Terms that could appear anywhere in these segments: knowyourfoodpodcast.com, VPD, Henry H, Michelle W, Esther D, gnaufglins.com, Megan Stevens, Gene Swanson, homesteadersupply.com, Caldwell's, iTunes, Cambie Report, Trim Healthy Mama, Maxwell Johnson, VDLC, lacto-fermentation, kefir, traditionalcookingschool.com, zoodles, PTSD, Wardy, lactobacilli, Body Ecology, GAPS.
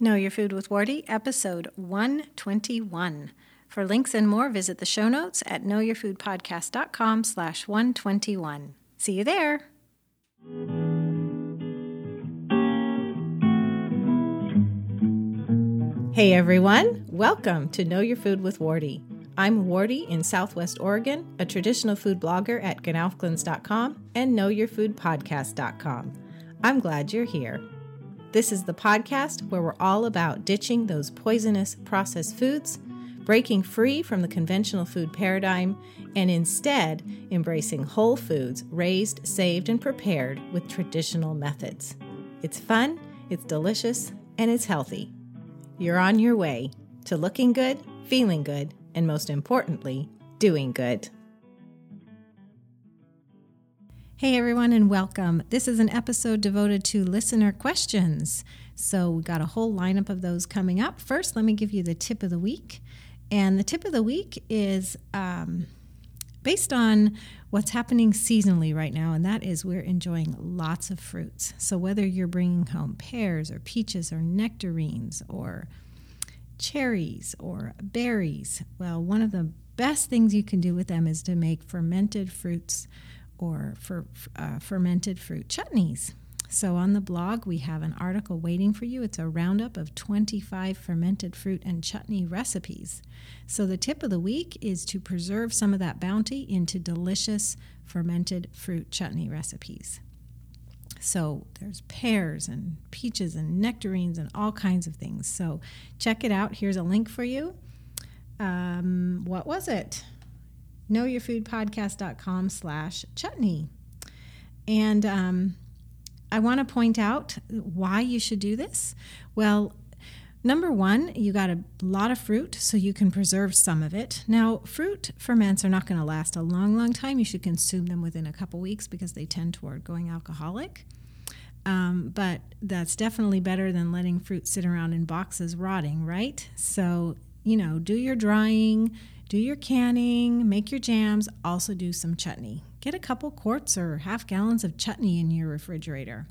Know Your Food with Wardy, episode 121. For links and more, visit the show notes at knowyourfoodpodcast.com/121. See you there. Hey everyone, welcome to Know Your Food with Wardy. I'm Wardy in Southwest Oregon, a traditional food blogger at gnaufglins.com and knowyourfoodpodcast.com. I'm glad you're here. This is the podcast where we're all about ditching those poisonous processed foods, breaking free from the conventional food paradigm, and instead embracing whole foods raised, saved, and prepared with traditional methods. It's fun, it's delicious, and it's healthy. You're on your way to looking good, feeling good, and most importantly, doing good. Hey everyone, and welcome. This is an episode devoted to listener questions. So we got a whole lineup of those coming up. First, let me give you the tip of the week. And the tip of the week is based on what's happening seasonally right now, and that is we're enjoying lots of fruits. So whether you're bringing home pears or peaches or nectarines or cherries or berries, well, one of the best things you can do with them is to make fermented fruits or fermented fruit chutneys. So on the blog, we have an article waiting for you. It's a roundup of 25 fermented fruit and chutney recipes. So the tip of the week is to preserve some of that bounty into delicious fermented fruit chutney recipes. So there's pears and peaches and nectarines and all kinds of things. So check it out. Here's a link for you. What was it? knowyourfoodpodcast.com/chutney. And I want to point out why you should do this. Well, number one, you got a lot of fruit, so you can preserve some of it. Now, fruit ferments are not going to last a long, long time. You should consume them within a couple weeks because they tend toward going alcoholic. But that's definitely better than letting fruit sit around in boxes rotting, right? So, do your drying, do your canning, make your jams, also do some chutney. Get a couple quarts or half gallons of chutney in your refrigerator.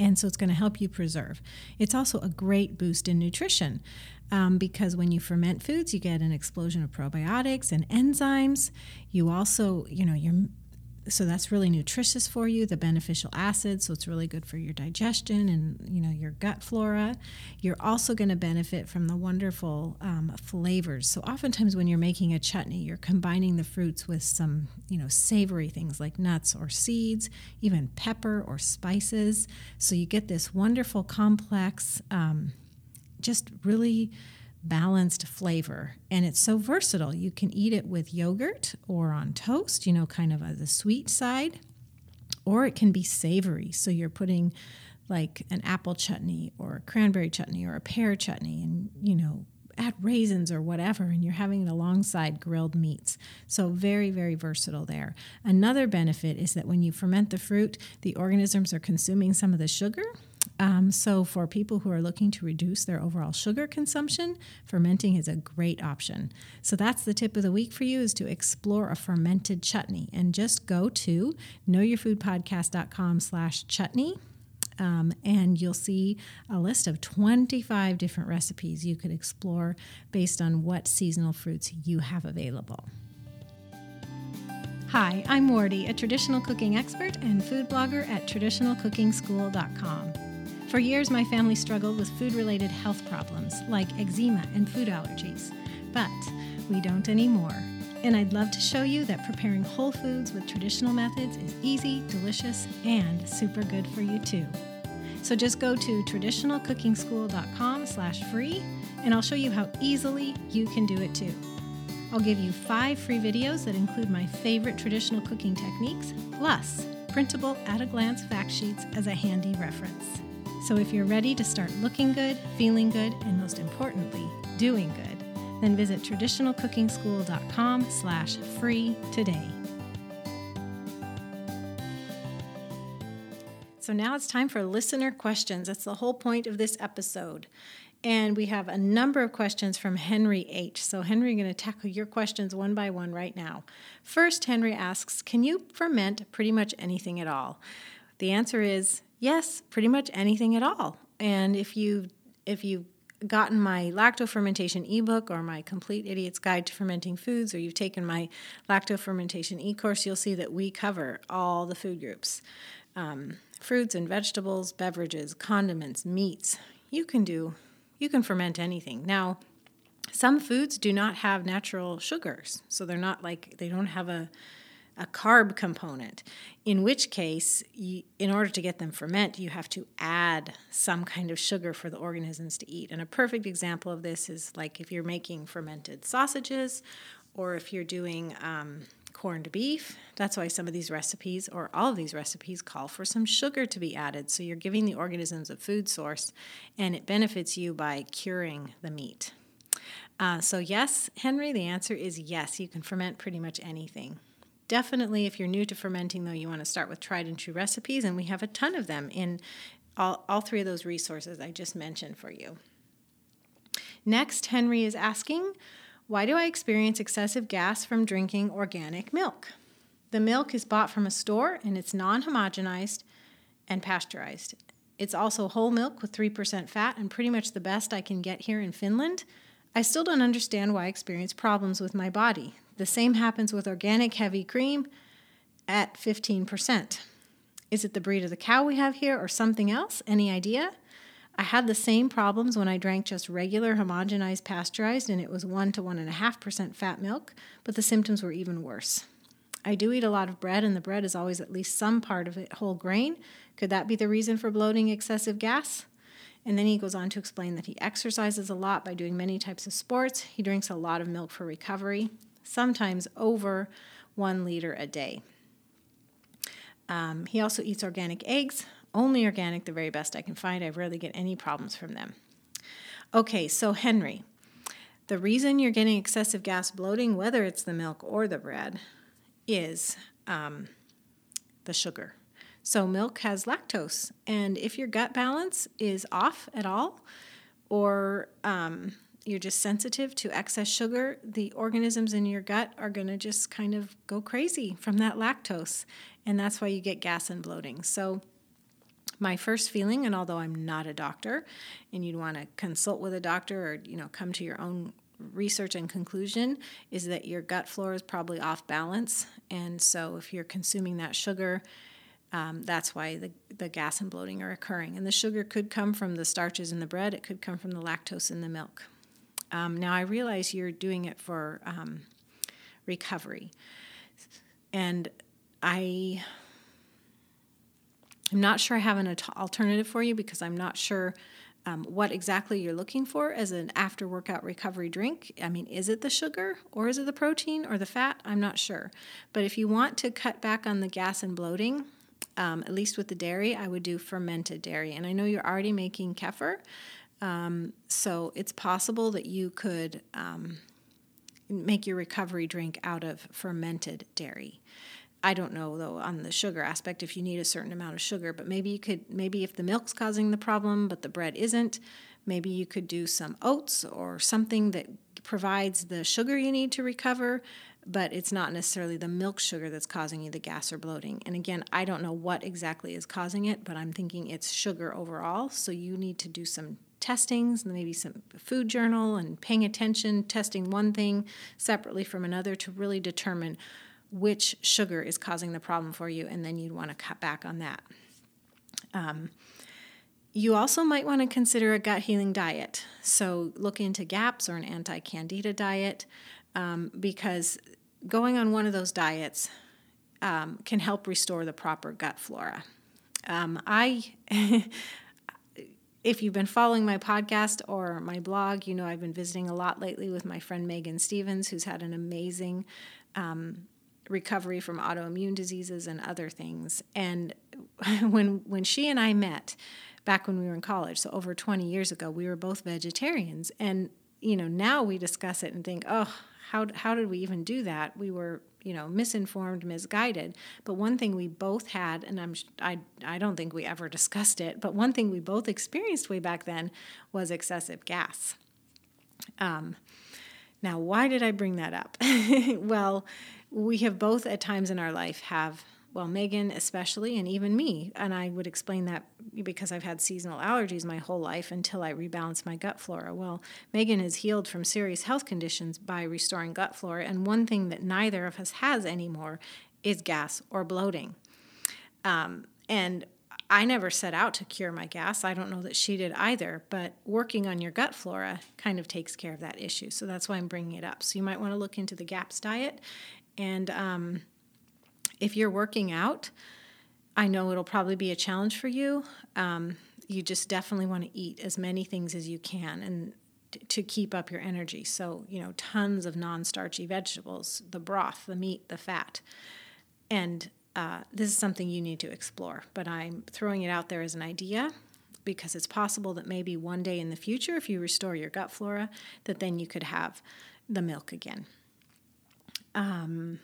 And so it's going to help you preserve. It's also a great boost in nutrition because when you ferment foods, you get an explosion of probiotics and enzymes. You also, so that's really nutritious for you, the beneficial acids, so it's really good for your digestion and, your gut flora. You're also going to benefit from the wonderful flavors. So oftentimes when you're making a chutney, you're combining the fruits with some, savory things like nuts or seeds, even pepper or spices. So you get this wonderful, complex, just really balanced flavor, and it's so versatile. You can eat it with yogurt or on toast, kind of as a sweet side, or it can be savory. So you're putting like an apple chutney or a cranberry chutney or a pear chutney and, add raisins or whatever, and you're having it alongside grilled meats. So very, very versatile there. Another benefit is that when you ferment the fruit, the organisms are consuming some of the sugar. So for people who are looking to reduce their overall sugar consumption, fermenting is a great option. So that's the tip of the week for you, is to explore a fermented chutney, and just go to knowyourfoodpodcast.com/chutney. And you'll see a list of 25 different recipes you could explore based on what seasonal fruits you have available. Hi, I'm Wardy, a traditional cooking expert and food blogger at traditionalcookingschool.com. For years, my family struggled with food-related health problems like eczema and food allergies, but we don't anymore. And I'd love to show you that preparing whole foods with traditional methods is easy, delicious, and super good for you too. So just go to traditionalcookingschool.com/free, and I'll show you how easily you can do it too. I'll give you 5 free videos that include my favorite traditional cooking techniques, plus printable at-a-glance fact sheets as a handy reference. So if you're ready to start looking good, feeling good, and most importantly, doing good, then visit traditionalcookingschool.com/free today. So now it's time for listener questions. That's the whole point of this episode. And we have a number of questions from Henry H. So Henry, I'm going to tackle your questions one by one right now. First, Henry asks, can you ferment pretty much anything at all? The answer is yes, pretty much anything at all. And if you if you've gotten my lacto-fermentation ebook or my Complete Idiot's Guide to Fermenting Foods, or you've taken my lacto-fermentation e-course, you'll see that we cover all the food groups. Fruits and vegetables, beverages, condiments, meats. You can ferment anything. Now, some foods do not have natural sugars, so they're not like, they don't have a carb component, in which case, in order to get them ferment, you have to add some kind of sugar for the organisms to eat. And a perfect example of this is like if you're making fermented sausages, or if you're doing corned beef. That's why some of these recipes, or all of these recipes, call for some sugar to be added. So you're giving the organisms a food source, and it benefits you by curing the meat. So yes, Henry, the answer is yes, you can ferment pretty much anything. Definitely, if you're new to fermenting, though, you want to start with tried and true recipes, and we have a ton of them in all three of those resources I just mentioned for you. Next, Henry is asking, why do I experience excessive gas from drinking organic milk? The milk is bought from a store, and it's non-homogenized and pasteurized. It's also whole milk with 3% fat and pretty much the best I can get here in Finland. I still don't understand why I experience problems with my body. The same happens with organic heavy cream at 15%. Is it the breed of the cow we have here or something else? Any idea? I had the same problems when I drank just regular homogenized pasteurized, and it was 1 to 1.5% fat milk, but the symptoms were even worse. I do eat a lot of bread, and the bread is always at least some part of it whole grain. Could that be the reason for bloating, excessive gas? And then he goes on to explain that he exercises a lot by doing many types of sports. He drinks a lot of milk for recovery, sometimes over 1 liter a day. He also eats organic eggs, only organic, the very best I can find. I rarely get any problems from them. Okay, so Henry, the reason you're getting excessive gas bloating, whether it's the milk or the bread, is the sugar. So milk has lactose, and if your gut balance is off at all, or you're just sensitive to excess sugar, the organisms in your gut are going to just kind of go crazy from that lactose, and that's why you get gas and bloating. So my first feeling, and although I'm not a doctor, and you'd want to consult with a doctor or come to your own research and conclusion, is that your gut flora is probably off balance, and so if you're consuming that sugar, that's why the gas and bloating are occurring. And the sugar could come from the starches in the bread. It could come from the lactose in the milk. Now, I realize you're doing it for recovery. And I'm not sure I have an alternative for you, because I'm not sure what exactly you're looking for as an after-workout recovery drink. I mean, is it the sugar, or is it the protein, or the fat? I'm not sure. But if you want to cut back on the gas and bloating, at least with the dairy, I would do fermented dairy. And I know you're already making kefir, so it's possible that you could make your recovery drink out of fermented dairy. I don't know, though, on the sugar aspect, if you need a certain amount of sugar, but maybe if the milk's causing the problem but the bread isn't, maybe you could do some oats or something that provides the sugar you need to recover, but it's not necessarily the milk sugar that's causing you the gas or bloating. And again, I don't know what exactly is causing it, but I'm thinking it's sugar overall, so you need to do some testings, maybe some food journal, and paying attention, testing one thing separately from another to really determine which sugar is causing the problem for you, and then you'd want to cut back on that. You also might want to consider a gut healing diet. So look into GAPS or an anti-candida diet, because going on one of those diets can help restore the proper gut flora. If you've been following my podcast or my blog, I've been visiting a lot lately with my friend Megan Stevens, who's had an amazing recovery from autoimmune diseases and other things. And when she and I met back when we were in college, so over 20 years ago, we were both vegetarians. And, now we discuss it and think, oh, how did we even do that? We were, misinformed, misguided. But one thing we both had, and I don't think we ever discussed it, but one thing we both experienced way back then was excessive gas. Now, why did I bring that up? Well, we have both at times in our life have well, Megan especially, and even me, and I would explain that because I've had seasonal allergies my whole life until I rebalanced my gut flora. Well, Megan has healed from serious health conditions by restoring gut flora, and one thing that neither of us has anymore is gas or bloating. And I never set out to cure my gas. I don't know that she did either, but working on your gut flora kind of takes care of that issue. So that's why I'm bringing it up. So you might want to look into the GAPS diet. And if you're working out, I know it'll probably be a challenge for you. You just definitely want to eat as many things as you can and to keep up your energy. So, you know, tons of non-starchy vegetables, the broth, the meat, the fat. And this is something you need to explore, but I'm throwing it out there as an idea because it's possible that maybe one day in the future, if you restore your gut flora, that then you could have the milk again. And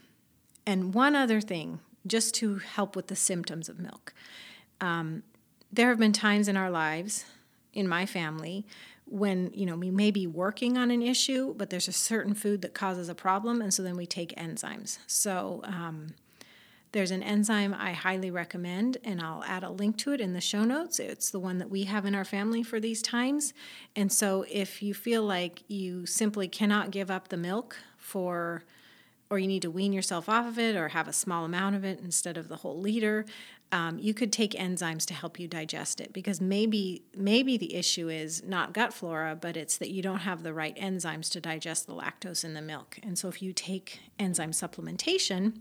one other thing, just to help with the symptoms of milk. There have been times in our lives, in my family, when, you know, we may be working on an issue, but there's a certain food that causes a problem, and so then we take enzymes. So, there's an enzyme I highly recommend, and I'll add a link to it in the show notes. It's the one that we have in our family for these times. And so if you feel like you simply cannot give up the milk for, or you need to wean yourself off of it or have a small amount of it instead of the whole liter, you could take enzymes to help you digest it, because maybe the issue is not gut flora, but it's that you don't have the right enzymes to digest the lactose in the milk. And so if you take enzyme supplementation,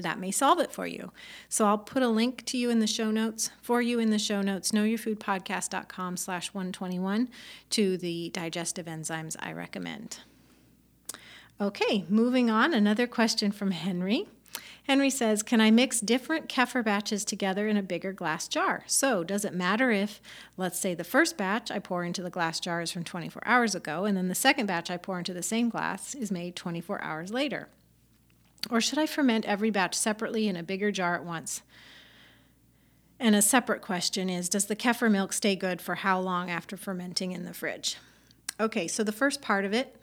that may solve it for you. So I'll put a link to you in the show notes, knowyourfoodpodcast.com/121 to the digestive enzymes I recommend. Okay, moving on, another question from Henry. Henry says, can I mix different kefir batches together in a bigger glass jar? So does it matter if, let's say, the first batch I pour into the glass jar is from 24 hours ago, and then the second batch I pour into the same glass is made 24 hours later? Or should I ferment every batch separately in a bigger jar at once? And a separate question is, does the kefir milk stay good for how long after fermenting in the fridge? Okay, so the first part of it,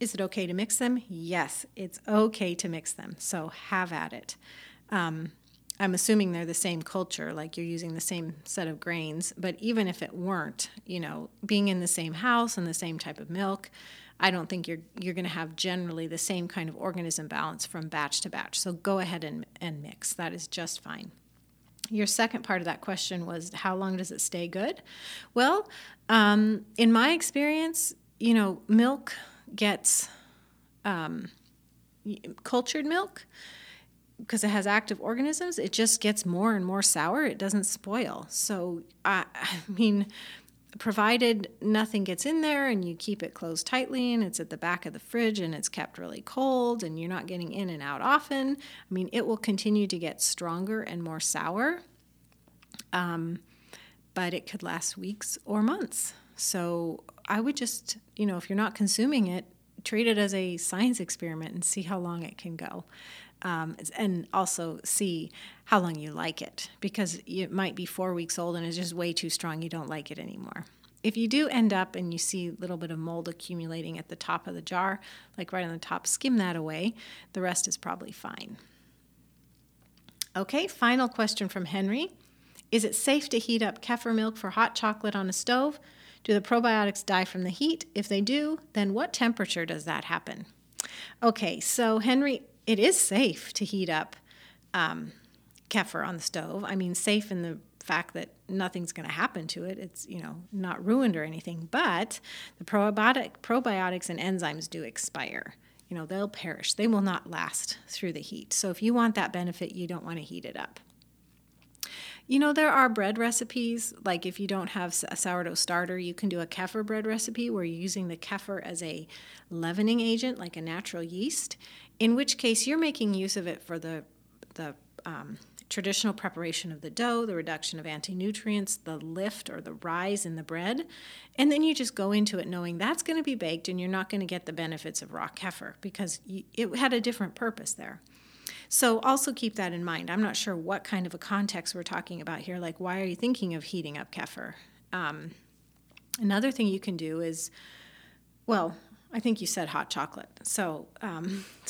is it okay to mix them? Yes, it's okay to mix them, so have at it. I'm assuming they're the same culture, like you're using the same set of grains, but even if it weren't, you know, being in the same house and the same type of milk, I don't think you're going to have generally the same kind of organism balance from batch to batch. So go ahead and mix. That is just fine. Your second part of that question was, how long does it stay good? Well, in my experience, you know, milk gets cultured milk, because it has active organisms, it just gets more and more sour. It doesn't spoil. So, I mean, provided nothing gets in there and you keep it closed tightly and it's at the back of the fridge and it's kept really cold and you're not getting in and out often, I mean, it will continue to get stronger and more sour, but it could last weeks or months. So I would just, you know, if you're not consuming it, treat it as a science experiment and see how long it can go. And also see how long you like it, because it might be 4 weeks old and it's just way too strong. You don't like it anymore. If you do end up and you see a little bit of mold accumulating at the top of the jar, like right on the top, skim that away. The rest is probably fine. Okay, final question from Henry. Is it safe to heat up kefir milk for hot chocolate on a stove? Do the probiotics die from the heat? If they do, then what temperature does that happen? Okay, so Henry, it is safe to heat up kefir on the stove. I mean, safe in the fact that nothing's going to happen to it. It's, you know, not ruined or anything. But the probiotics and enzymes do expire. You know, they'll perish. They will not last through the heat. So if you want that benefit, you don't want to heat it up. You know, there are bread recipes, like if you don't have a sourdough starter, you can do a kefir bread recipe where you're using the kefir as a leavening agent, like a natural yeast, in which case you're making use of it for the traditional preparation of the dough, the reduction of anti-nutrients, the lift or the rise in the bread, and then you just go into it knowing that's going to be baked and you're not going to get the benefits of raw kefir because it had a different purpose there. So also keep that in mind. I'm not sure what kind of a context we're talking about here. Like, why are you thinking of heating up kefir? Another thing you can do is, well, I think you said hot chocolate. So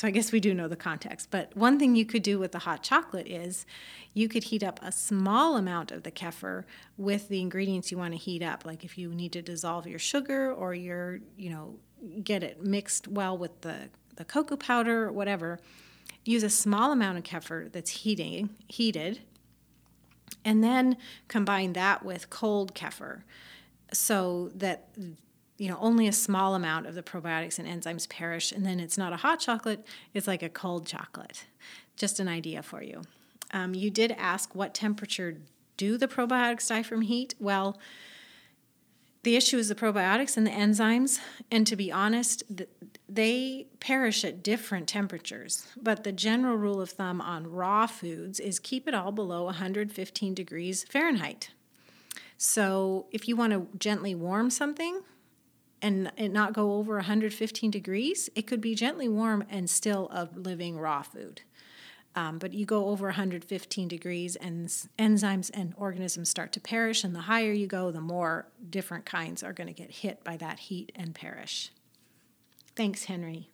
I guess we do know the context. But one thing you could do with the hot chocolate is you could heat up a small amount of the kefir with the ingredients you want to heat up. Like if you need to dissolve your sugar or your, get it mixed well with the cocoa powder or whatever, use a small amount of kefir that's heated, and then combine that with cold kefir so that only a small amount of the probiotics and enzymes perish, and then it's not a hot chocolate, it's like a cold chocolate. Just an idea for you. You did ask what temperature do the probiotics die from heat? Well, the issue is the probiotics and the enzymes, and to be honest, they perish at different temperatures, but the general rule of thumb on raw foods is keep it all below 115 degrees Fahrenheit. So if you want to gently warm something, and it not go over 115 degrees, it could be gently warm and still a living raw food. But you go over 115 degrees and enzymes and organisms start to perish, and the higher you go, the more different kinds are going to get hit by that heat and perish. Thanks, Henry.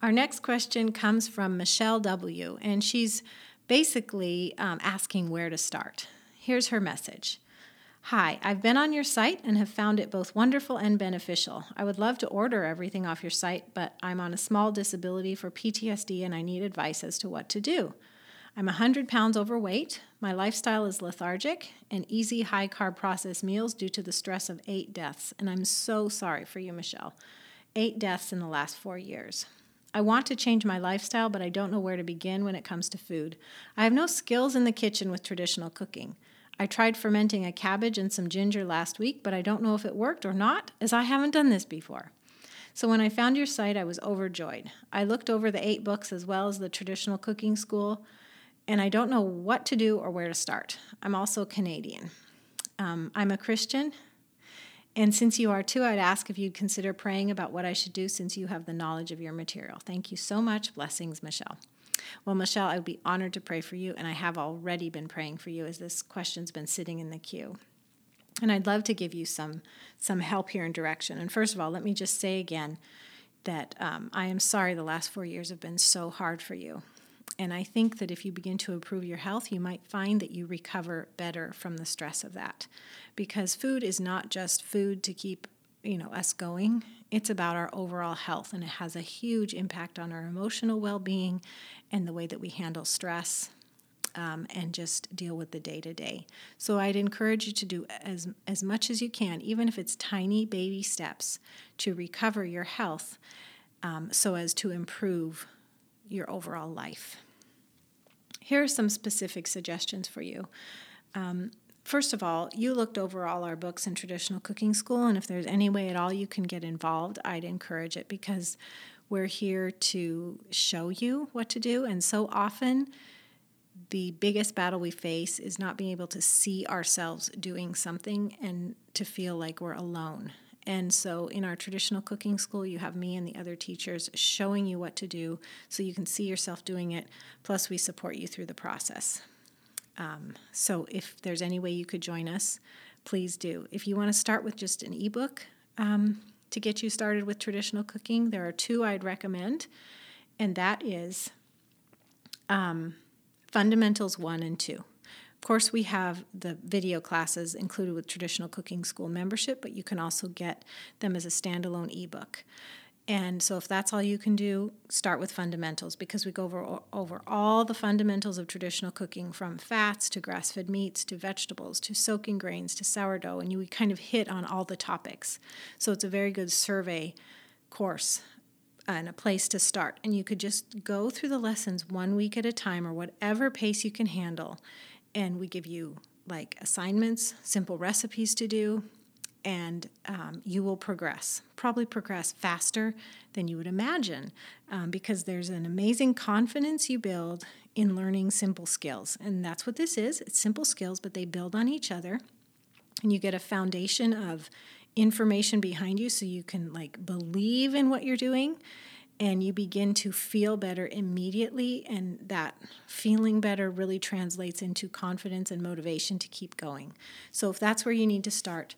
Our next question comes from Michelle W., and she's basically asking where to start. Here's her message. Hi, I've been on your site and have found it both wonderful and beneficial. I would love to order everything off your site, but I'm on a small disability for PTSD and I need advice as to what to do. I'm 100 pounds overweight. My lifestyle is lethargic and easy high-carb processed meals due to the stress of 8 deaths. And I'm so sorry for you, Michelle. 8 deaths in the last 4 years. I want to change my lifestyle, but I don't know where to begin when it comes to food. I have no skills in the kitchen with traditional cooking. I tried fermenting a cabbage and some ginger last week, but I don't know if it worked or not, as I haven't done this before. So when I found your site, I was overjoyed. I looked over the 8 books as well as the traditional cooking school, and I don't know what to do or where to start. I'm also Canadian. I'm a Christian, and since you are too, I'd ask if you'd consider praying about what I should do since you have the knowledge of your material. Thank you so much. Blessings, Michelle. Well, Michelle, I would be honored to pray for you, and I have already been praying for you as this question's been sitting in the queue. And I'd love to give you some help here and direction. And first of all, let me just say again that I am sorry the last 4 years have been so hard for you. And I think that if you begin to improve your health, you might find that you recover better from the stress of that. Because food is not just food to keep us going. It's about our overall health, and it has a huge impact on our emotional well-being and the way that we handle stress and just deal with the day-to-day. So I'd encourage you to do as much as you can, even if it's tiny baby steps, to recover your health so as to improve your overall life. Here are some specific suggestions for you. First of all, you looked over all our books in traditional cooking school, and if there's any way at all you can get involved, I'd encourage it because we're here to show you what to do. And so often, the biggest battle we face is not being able to see ourselves doing something and to feel like we're alone. And so in our traditional cooking school, you have me and the other teachers showing you what to do so you can see yourself doing it, plus we support you through the process. So if there's any way you could join us, please do. If you want to start with just an ebook to get you started with traditional cooking, there are 2 I'd recommend, and that is Fundamentals 1 and 2. Of course, we have the video classes included with traditional cooking school membership, but you can also get them as a standalone ebook. And so if that's all you can do, start with fundamentals, because we go over all the fundamentals of traditional cooking, from fats to grass-fed meats to vegetables to soaking grains to sourdough, and we kind of hit on all the topics. So it's a very good survey course and a place to start. And you could just go through the lessons 1 week at a time or whatever pace you can handle, and we give you like assignments, simple recipes to do, and you will probably progress faster than you would imagine because there's an amazing confidence you build in learning simple skills. And that's what this is. It's simple skills, but they build on each other. And you get a foundation of information behind you so you can believe in what you're doing and you begin to feel better immediately, and that feeling better really translates into confidence and motivation to keep going. So if that's where you need to start,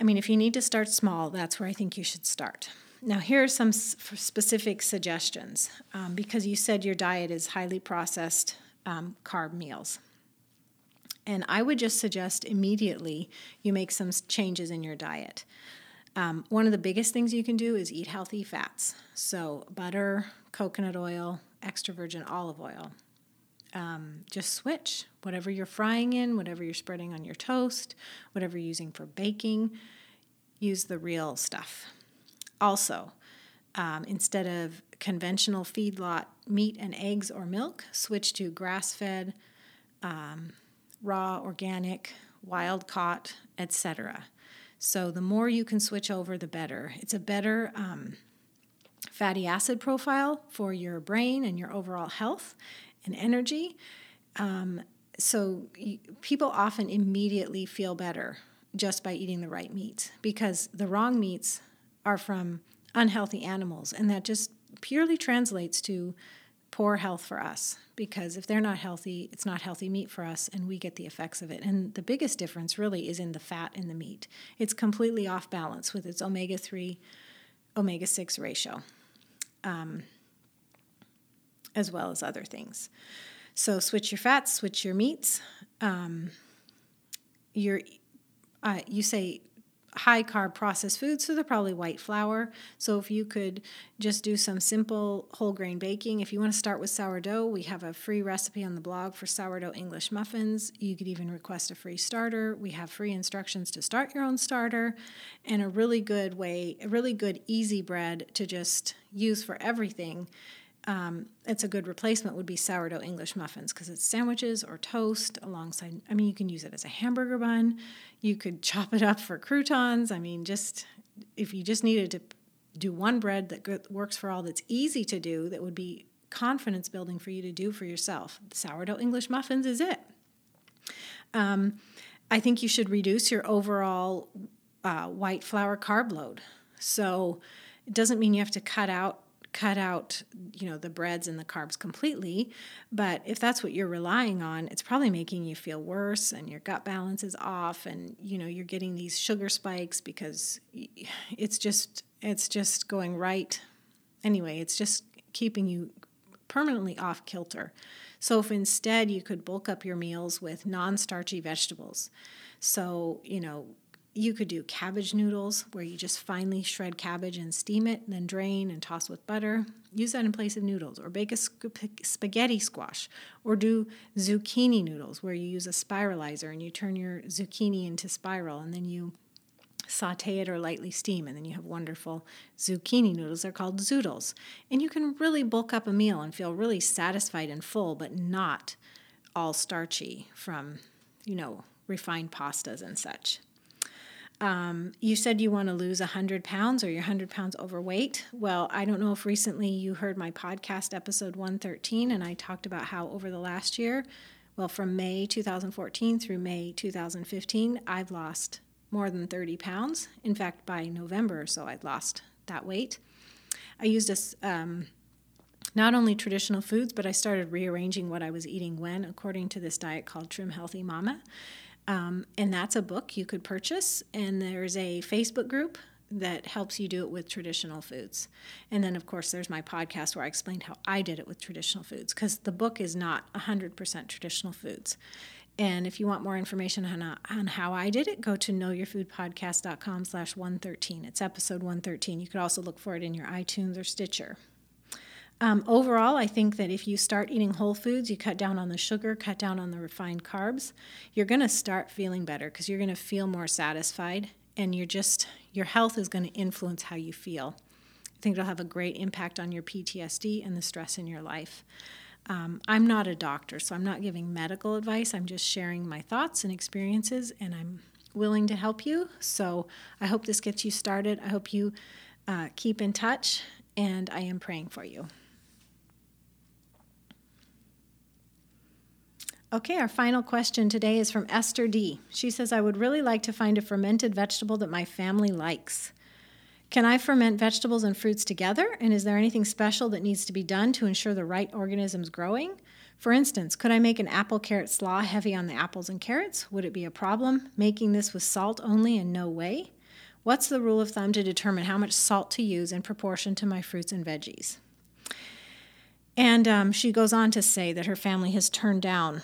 if you need to start small, that's where I think you should start. Now, here are some specific suggestions, because you said your diet is highly processed carb meals. And I would just suggest immediately you make some changes in your diet. One of the biggest things you can do is eat healthy fats. So butter, coconut oil, extra virgin olive oil. Just switch. Whatever you're frying in, whatever you're spreading on your toast, whatever you're using for baking, use the real stuff. Also, instead of conventional feedlot meat and eggs or milk, switch to grass-fed, raw, organic, wild-caught, etc. So the more you can switch over, the better. It's a better fatty acid profile for your brain and your overall health and energy. So people often immediately feel better just by eating the right meats, because the wrong meats are from unhealthy animals, and that just purely translates to poor health for us, because if they're not healthy, it's not healthy meat for us, and we get the effects of it. And the biggest difference really is in the fat in the meat. It's completely off balance with its omega-3, omega-6 ratio, as well as other things. So switch your fats, switch your meats. You say high-carb processed foods, so they're probably white flour. So if you could just do some simple whole-grain baking. If you want to start with sourdough, we have a free recipe on the blog for sourdough English muffins. You could even request a free starter. We have free instructions to start your own starter, and a really good easy bread to just use for everything. It's a good replacement would be sourdough English muffins, because it's sandwiches or toast alongside. You can use it as a hamburger bun. You could chop it up for croutons. If you just needed to do one bread that works for all, that's easy to do, that would be confidence building for you to do for yourself. Sourdough English muffins is it. I think you should reduce your overall white flour carb load. So it doesn't mean you have to cut out, the breads and the carbs completely. But if that's what you're relying on, it's probably making you feel worse, and your gut balance is off, and, you're getting these sugar spikes because it's just going right. Anyway, it's just keeping you permanently off kilter. So if instead you could bulk up your meals with non-starchy vegetables. So, you could do cabbage noodles, where you just finely shred cabbage and steam it, then drain and toss with butter. Use that in place of noodles, or bake a spaghetti squash, or do zucchini noodles, where you use a spiralizer and you turn your zucchini into spiral, and then you saute it or lightly steam, and then you have wonderful zucchini noodles. They're called zoodles. And you can really bulk up a meal and feel really satisfied and full, but not all starchy from, refined pastas and such. You said you want to lose 100 pounds or you're 100 pounds overweight. Well, I don't know if recently you heard my podcast episode 113, and I talked about how over the last year, from May 2014 through May 2015, I've lost more than 30 pounds. In fact, by November or so, I'd lost that weight. I used not only traditional foods, but I started rearranging what I was eating when, according to this diet called Trim Healthy Mama. And that's a book you could purchase, and there's a Facebook group that helps you do it with traditional foods. And then, of course, there's my podcast where I explained how I did it with traditional foods, because the book is not 100% traditional foods. And if you want more information on how I did it, go to knowyourfoodpodcast.com/113. It's episode 113. You could also look for it in your iTunes or Stitcher. Overall, I think that if you start eating whole foods, you cut down on the sugar, cut down on the refined carbs, you're going to start feeling better, because you're going to feel more satisfied, and your health is going to influence how you feel. I think it'll have a great impact on your PTSD and the stress in your life. I'm not a doctor, so I'm not giving medical advice. I'm just sharing my thoughts and experiences, and I'm willing to help you. So I hope this gets you started. I hope you keep in touch, and I am praying for you. Okay, our final question today is from Esther D. She says, I would really like to find a fermented vegetable that my family likes. Can I ferment vegetables and fruits together? And is there anything special that needs to be done to ensure the right organisms growing? For instance, could I make an apple-carrot slaw heavy on the apples and carrots? Would it be a problem making this with salt only and no whey? What's the rule of thumb to determine how much salt to use in proportion to my fruits and veggies? And she goes on to say that her family has turned down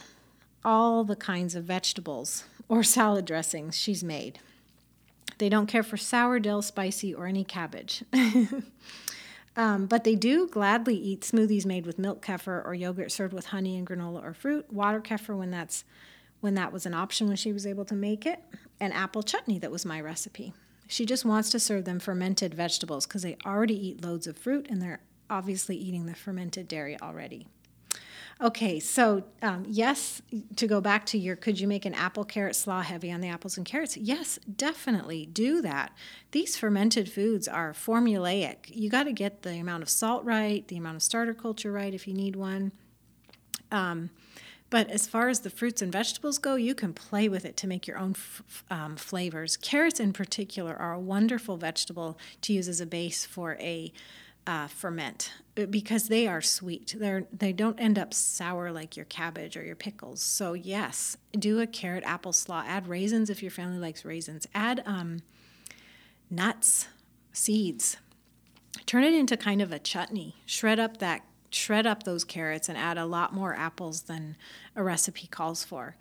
all the kinds of vegetables or salad dressings she's made. They don't care for sourdough, spicy, or any cabbage. But they do gladly eat smoothies made with milk kefir or yogurt served with honey and granola or fruit, water kefir when that was an option when she was able to make it, and apple chutney that was my recipe. She just wants to serve them fermented vegetables because they already eat loads of fruit and they're obviously eating the fermented dairy already. Okay, so yes, to go back to your, could you make an apple carrot slaw heavy on the apples and carrots? Yes, definitely do that. These fermented foods are formulaic. You got to get the amount of salt right, the amount of starter culture right if you need one. But as far as the fruits and vegetables go, you can play with it to make your own flavors. Carrots in particular are a wonderful vegetable to use as a base for a ferment because they are sweet. They don't end up sour like your cabbage or your pickles. So yes, do a carrot apple slaw. Add raisins if your family likes raisins. Add nuts, seeds. Turn it into kind of a chutney. Shred up those carrots and add a lot more apples than a recipe calls for.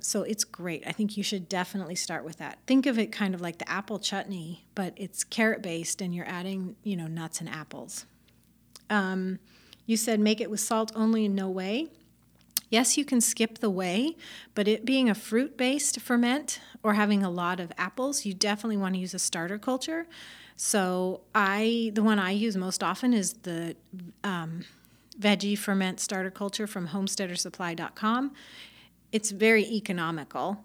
So it's great. I think you should definitely start with that. Think of it kind of like the apple chutney, but it's carrot-based and you're adding, nuts and apples. You said make it with salt only and no whey. Yes, you can skip the whey, but it being a fruit-based ferment or having a lot of apples, you definitely want to use a starter culture. So the one I use most often is the veggie ferment starter culture from homesteadersupply.com. It's very economical.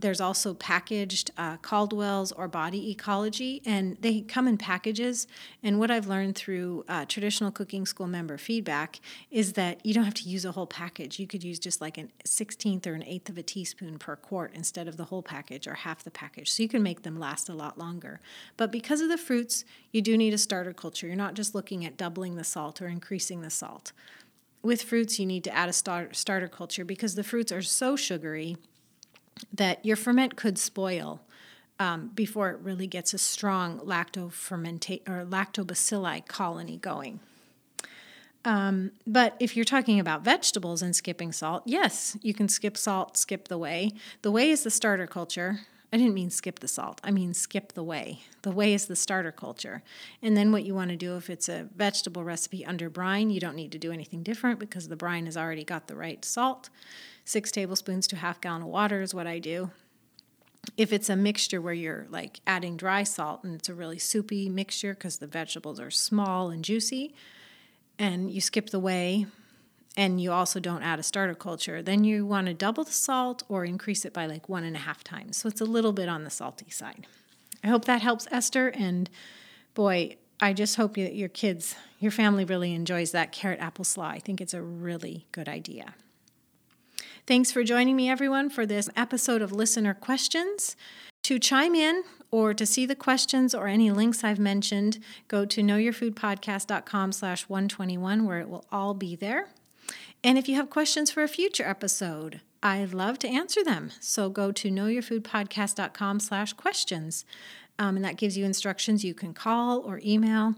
There's also packaged Caldwell's or Body Ecology, and they come in packages. And what I've learned through traditional cooking school member feedback is that you don't have to use a whole package. You could use just like a 16th or an eighth of a teaspoon per quart instead of the whole package or half the package. So you can make them last a lot longer. But because of the fruits, you do need a starter culture. You're not just looking at doubling the salt or increasing the salt. With fruits, you need to add a starter culture because the fruits are so sugary that your ferment could spoil before it really gets a strong lactobacilli colony going. But if you're talking about vegetables and skipping salt, yes, you can skip salt, skip the whey. The whey is the starter culture. I didn't mean skip the salt. I mean skip the whey. The whey is the starter culture. And then what you want to do if it's a vegetable recipe under brine, you don't need to do anything different because the brine has already got the right salt. 6 tablespoons to half gallon of water is what I do. If it's a mixture where you're like adding dry salt and it's a really soupy mixture because the vegetables are small and juicy and you skip the whey and you also don't add a starter culture, then you want to double the salt or increase it by like 1.5 times. So it's a little bit on the salty side. I hope that helps, Esther. And boy, I just hope that your family really enjoys that carrot apple slaw. I think it's a really good idea. Thanks for joining me, everyone, for this episode of Listener Questions. To chime in or to see the questions or any links I've mentioned, go to knowyourfoodpodcast.com/121, where it will all be there. And if you have questions for a future episode, I'd love to answer them. So go to knowyourfoodpodcast.com/questions. And that gives you instructions. You can call or email.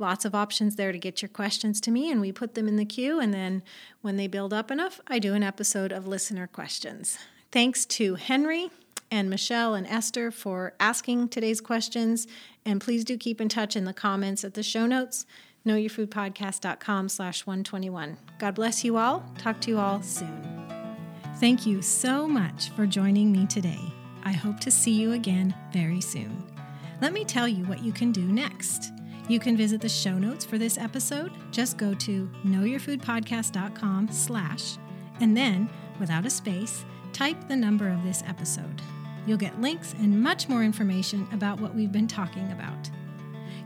Lots of options there to get your questions to me. And we put them in the queue. And then when they build up enough, I do an episode of Listener Questions. Thanks to Henry and Michelle and Esther for asking today's questions. And please do keep in touch in the comments at the show notes. knowyourfoodpodcast.com/121. God bless you all. Talk to you all soon. Thank you so much for joining me today. I hope to see you again very soon. Let me tell you what you can do next. You can visit the show notes for this episode. Just go to knowyourfoodpodcast.com/ and then, without a space, type the number of this episode. You'll get links and much more information about what we've been talking about.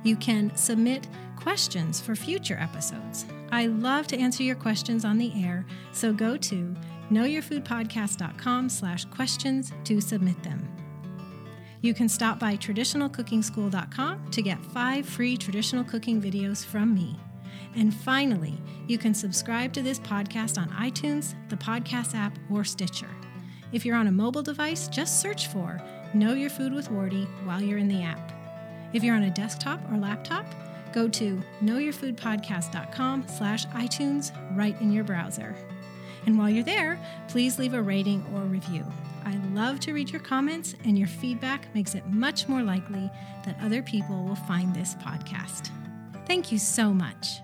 You can submit questions for future episodes. I love to answer your questions on the air, so go to knowyourfoodpodcast.com/questions to submit them. You can stop by traditionalcookingschool.com to get 5 free traditional cooking videos from me. And finally, you can subscribe to this podcast on iTunes, the podcast app, or Stitcher. If you're on a mobile device, just search for Know Your Food with Wardy while you're in the app. If you're on a desktop or laptop, go to knowyourfoodpodcast.com/iTunes right in your browser. And while you're there, please leave a rating or review. I love to read your comments, and your feedback makes it much more likely that other people will find this podcast. Thank you so much.